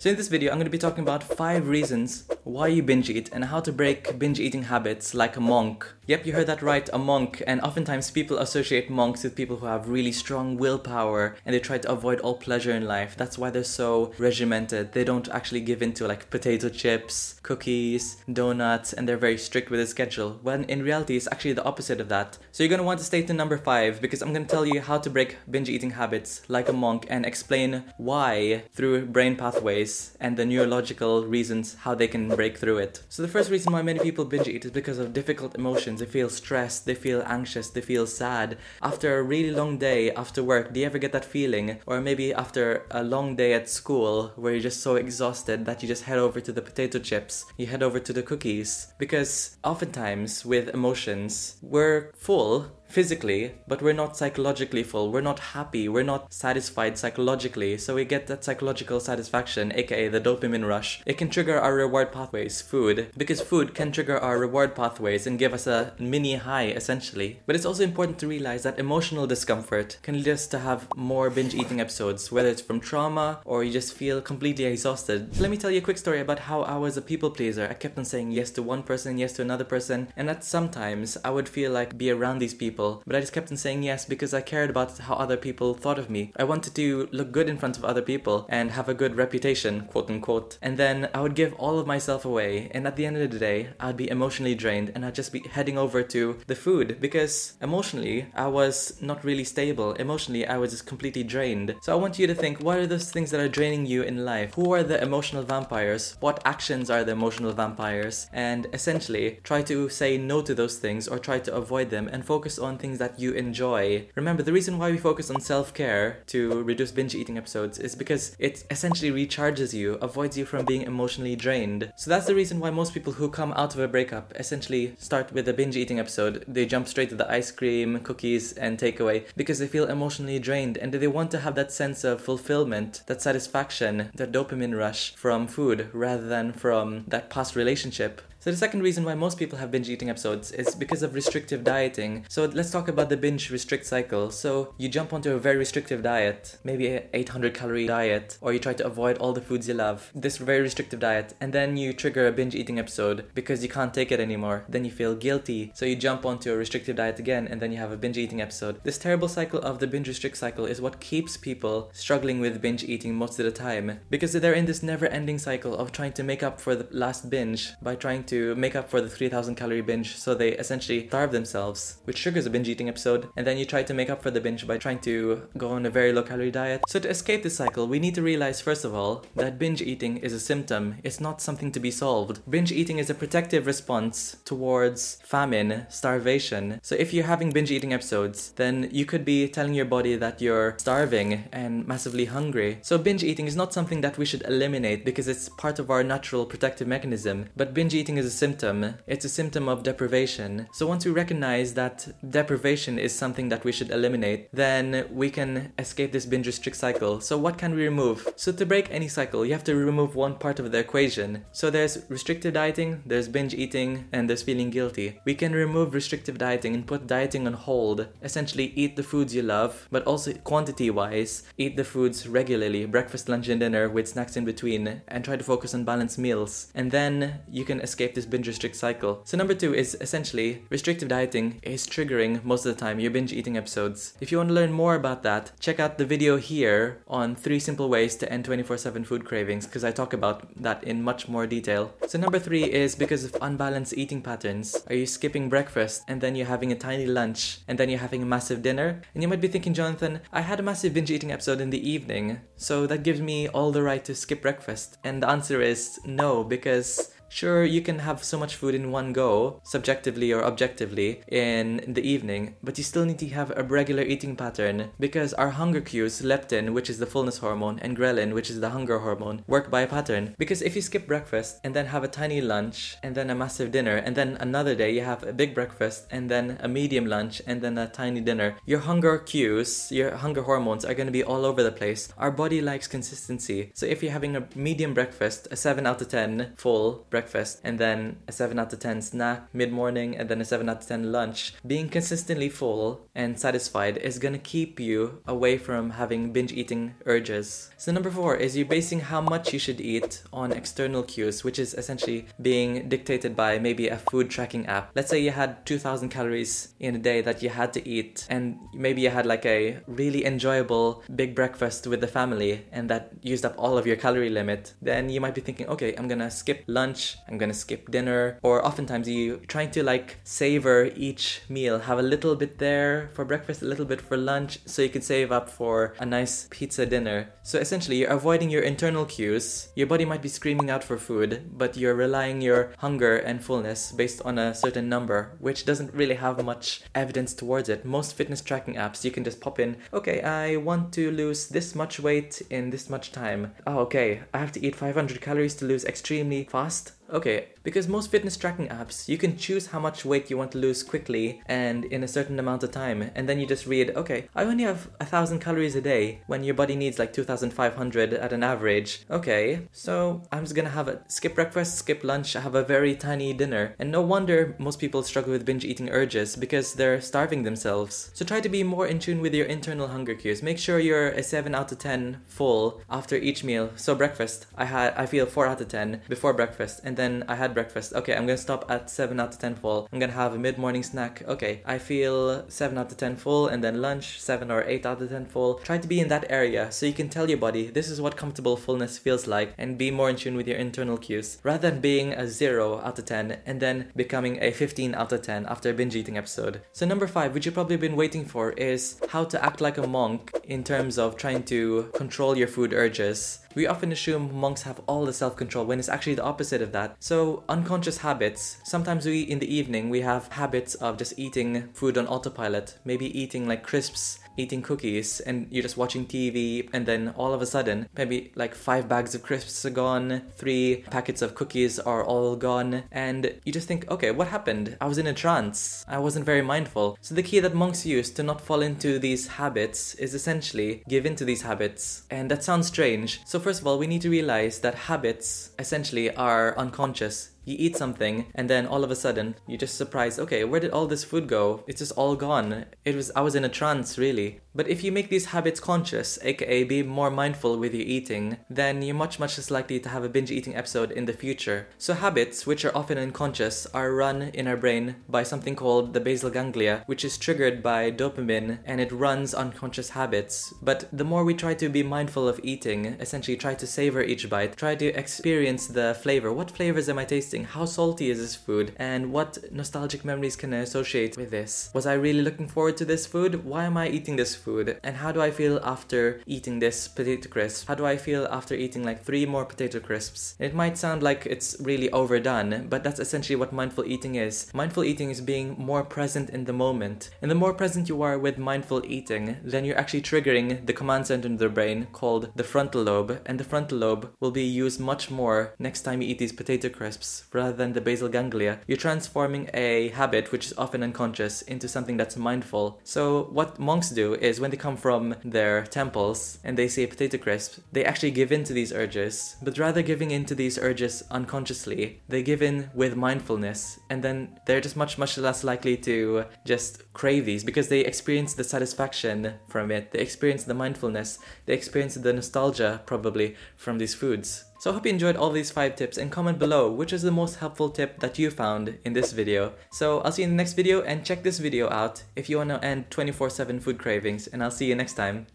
So in this video, I'm going to be talking about 5 reasons why you binge eat and how to break binge eating habits like a monk. Yep, you heard that right, a monk. And oftentimes people associate monks with people who have really strong willpower and they try to avoid all pleasure in life. That's why they're so regimented. They don't actually give in to like potato chips, cookies, donuts, and they're very strict with their schedule. When in reality, it's actually the opposite of that. So you're going to want to stay to number 5 because I'm going to tell you how to break binge eating habits like a monk and explain why through brain pathways and the neurological reasons how they can break through it. So the first reason why many people binge eat is because of difficult emotions. They feel stressed, they feel anxious, they feel sad. After a really long day after work, do you ever get that feeling? Or maybe after a long day at school where you're just so exhausted that you just head over to the potato chips, you head over to the cookies. Because oftentimes with emotions, we're full physically, but we're not psychologically full. We're not happy. We're not satisfied psychologically. So we get that psychological satisfaction, aka the dopamine rush. It can trigger our reward pathways, food, because food can trigger our reward pathways and give us a mini high, essentially. But it's also important to realize that emotional discomfort can lead us to have more binge eating episodes, whether it's from trauma or you just feel completely exhausted. So let me tell you a quick story about how I was a people pleaser. I kept on saying yes to one person, yes to another person, and that sometimes I would feel like be around these people. But I just kept on saying yes because I cared about how other people thought of me. I wanted to look good in front of other people and have a good reputation, quote unquote. And then I would give all of myself away, and at the end of the day, I'd be emotionally drained and I'd just be heading over to the food because emotionally, I was not really stable. Emotionally, I was just completely drained. So I want you to think, what are those things that are draining you in life? Who are the emotional vampires? What actions are the emotional vampires? And essentially, try to say no to those things or try to avoid them and focus on things that you enjoy. Remember, the reason why we focus on self-care to reduce binge eating episodes is because it essentially recharges you, avoids you from being emotionally drained. So that's the reason why most people who come out of a breakup essentially start with a binge eating episode. They jump straight to the ice cream, cookies, and takeaway because they feel emotionally drained and they want to have that sense of fulfillment, that satisfaction, that dopamine rush from food rather than from that past relationship. So the second reason why most people have binge eating episodes is because of restrictive dieting. So let's talk about the binge restrict cycle. So you jump onto a very restrictive diet, maybe an 800 calorie diet, or you try to avoid all the foods you love, this very restrictive diet, and then you trigger a binge eating episode because you can't take it anymore. Then you feel guilty. So you jump onto a restrictive diet again, and then you have a binge eating episode. This terrible cycle of the binge restrict cycle is what keeps people struggling with binge eating most of the time because they're in this never ending cycle of trying to make up for the last binge by trying to make up for the 3,000 calorie binge, so they essentially starve themselves, which triggers a binge eating episode, and then you try to make up for the binge by trying to go on a very low calorie diet. So to escape this cycle, we need to realize, first of all, that binge eating is a symptom. It's not something to be solved. Binge eating is a protective response towards famine, starvation. So if you're having binge eating episodes, then you could be telling your body that you're starving and massively hungry. So binge eating is not something that we should eliminate because it's part of our natural protective mechanism, but binge eating is a symptom. It's a symptom of deprivation. So once we recognize that deprivation is something that we should eliminate, then we can escape this binge restrict cycle. So what can we remove? So to break any cycle, you have to remove one part of the equation. So there's restrictive dieting, there's binge eating, and there's feeling guilty. We can remove restrictive dieting and put dieting on hold. Essentially, eat the foods you love, but also quantity-wise, eat the foods regularly, breakfast, lunch, and dinner with snacks in between, and try to focus on balanced meals. And then you can escape this binge restrict cycle. So number 2 is essentially restrictive dieting is triggering most of the time your binge eating episodes. If you want to learn more about that, check out the video here on 3 simple ways to end 24/7 food cravings because I talk about that in much more detail. So number 3 is because of unbalanced eating patterns. Are you skipping breakfast and then you're having a tiny lunch and then you're having a massive dinner? And you might be thinking, Jonathan, I had a massive binge eating episode in the evening, so that gives me all the right to skip breakfast. And the answer is no, because sure, you can have so much food in one go, subjectively or objectively, in the evening, but you still need to have a regular eating pattern because our hunger cues, leptin, which is the fullness hormone, and ghrelin, which is the hunger hormone, work by a pattern. Because if you skip breakfast and then have a tiny lunch and then a massive dinner and then another day you have a big breakfast and then a medium lunch and then a tiny dinner, your hunger cues, your hunger hormones are going to be all over the place. Our body likes consistency. So if you're having a medium breakfast, a 7 out of 10 full breakfast, breakfast, and then a 7 out of 10 snack mid-morning, and then a 7 out of 10 lunch. Being consistently full and satisfied is gonna keep you away from having binge eating urges. So number 4 is you basing how much you should eat on external cues, which is essentially being dictated by maybe a food tracking app. Let's say you had 2,000 calories in a day that you had to eat, and maybe you had like a really enjoyable big breakfast with the family, and that used up all of your calorie limit. Then you might be thinking, okay, I'm gonna skip lunch, I'm gonna skip dinner, or oftentimes you trying to like savor each meal, have a little bit there for breakfast, a little bit for lunch, so you can save up for a nice pizza dinner. So essentially, you're avoiding your internal cues. Your body might be screaming out for food, but you're relying your hunger and fullness based on a certain number, which doesn't really have much evidence towards it. Most fitness tracking apps, you can just pop in, okay, I want to lose this much weight in this much time. Oh, okay, I have to eat 500 calories to lose extremely fast. Okay, because most fitness tracking apps, you can choose how much weight you want to lose quickly and in a certain amount of time, and then you just read, okay, I only have 1,000 calories a day when your body needs like 2,500 at an average. Okay, so I'm just gonna have a skip breakfast, skip lunch, have a very tiny dinner. And no wonder most people struggle with binge eating urges, because they're starving themselves. So try to be more in tune with your internal hunger cues. Make sure you're a 7 out of 10 full after each meal. So breakfast, I feel 4 out of 10 before breakfast, and then I had breakfast. Okay, I'm gonna stop at 7 out of 10 full. I'm gonna have a mid-morning snack. Okay, I feel 7 out of 10 full, and then lunch 7 or 8 out of 10 full. Try to be in that area so you can tell your body this is what comfortable fullness feels like, and be more in tune with your internal cues, rather than being a 0 out of 10 and then becoming a 15 out of 10 after a binge eating episode. So number 5, which you've probably been waiting for, is how to act like a monk in terms of trying to control your food urges. We often assume monks have all the self-control when it's actually the opposite of that. So unconscious habits, sometimes we in the evening we have habits of just eating food on autopilot, maybe eating like crisps, eating cookies, and you're just watching TV, and then all of a sudden maybe like 5 bags of crisps are gone, 3 packets of cookies are all gone, and you just think, okay, what happened? I was in a trance, I wasn't very mindful. So the key that monks use to not fall into these habits is essentially give into these habits, and that sounds strange. So first of all, we need to realize that habits essentially are unconscious. You eat something, and then all of a sudden you just surprised, okay, where did all this food go? It's just all gone. I was in a trance, really. But if you make these habits conscious, aka be more mindful with your eating, then you're much less likely to have a binge eating episode in the future. So habits, which are often unconscious, are run in our brain by something called the basal ganglia, which is triggered by dopamine, and it runs unconscious habits. But the more we try to be mindful of eating, essentially try to savor each bite, try to experience the flavor. What flavors am I tasting? How salty is this food? And what nostalgic memories can I associate with this? Was I really looking forward to this food? Why am I eating this food? And how do I feel after eating this potato crisp? How do I feel after eating like 3 more potato crisps? It might sound like it's really overdone, but that's essentially what mindful eating is. Mindful eating is being more present in the moment. And the more present you are with mindful eating, then you're actually triggering the command center in the brain called the frontal lobe. And the frontal lobe will be used much more next time you eat these potato crisps, rather than the basal ganglia. You're transforming a habit, which is often unconscious, into something that's mindful. So what monks do is when they come from their temples and they see a potato crisp, they actually give in to these urges, but rather giving in to these urges unconsciously, they give in with mindfulness, and then they're just much less likely to just crave these, because they experience the satisfaction from it, they experience the mindfulness, they experience the nostalgia probably from these foods. So I hope you enjoyed all these 5 tips, and comment below which is the most helpful tip that you found in this video. So I'll see you in the next video, and check this video out if you want to end 24/7 food cravings, and I'll see you next time.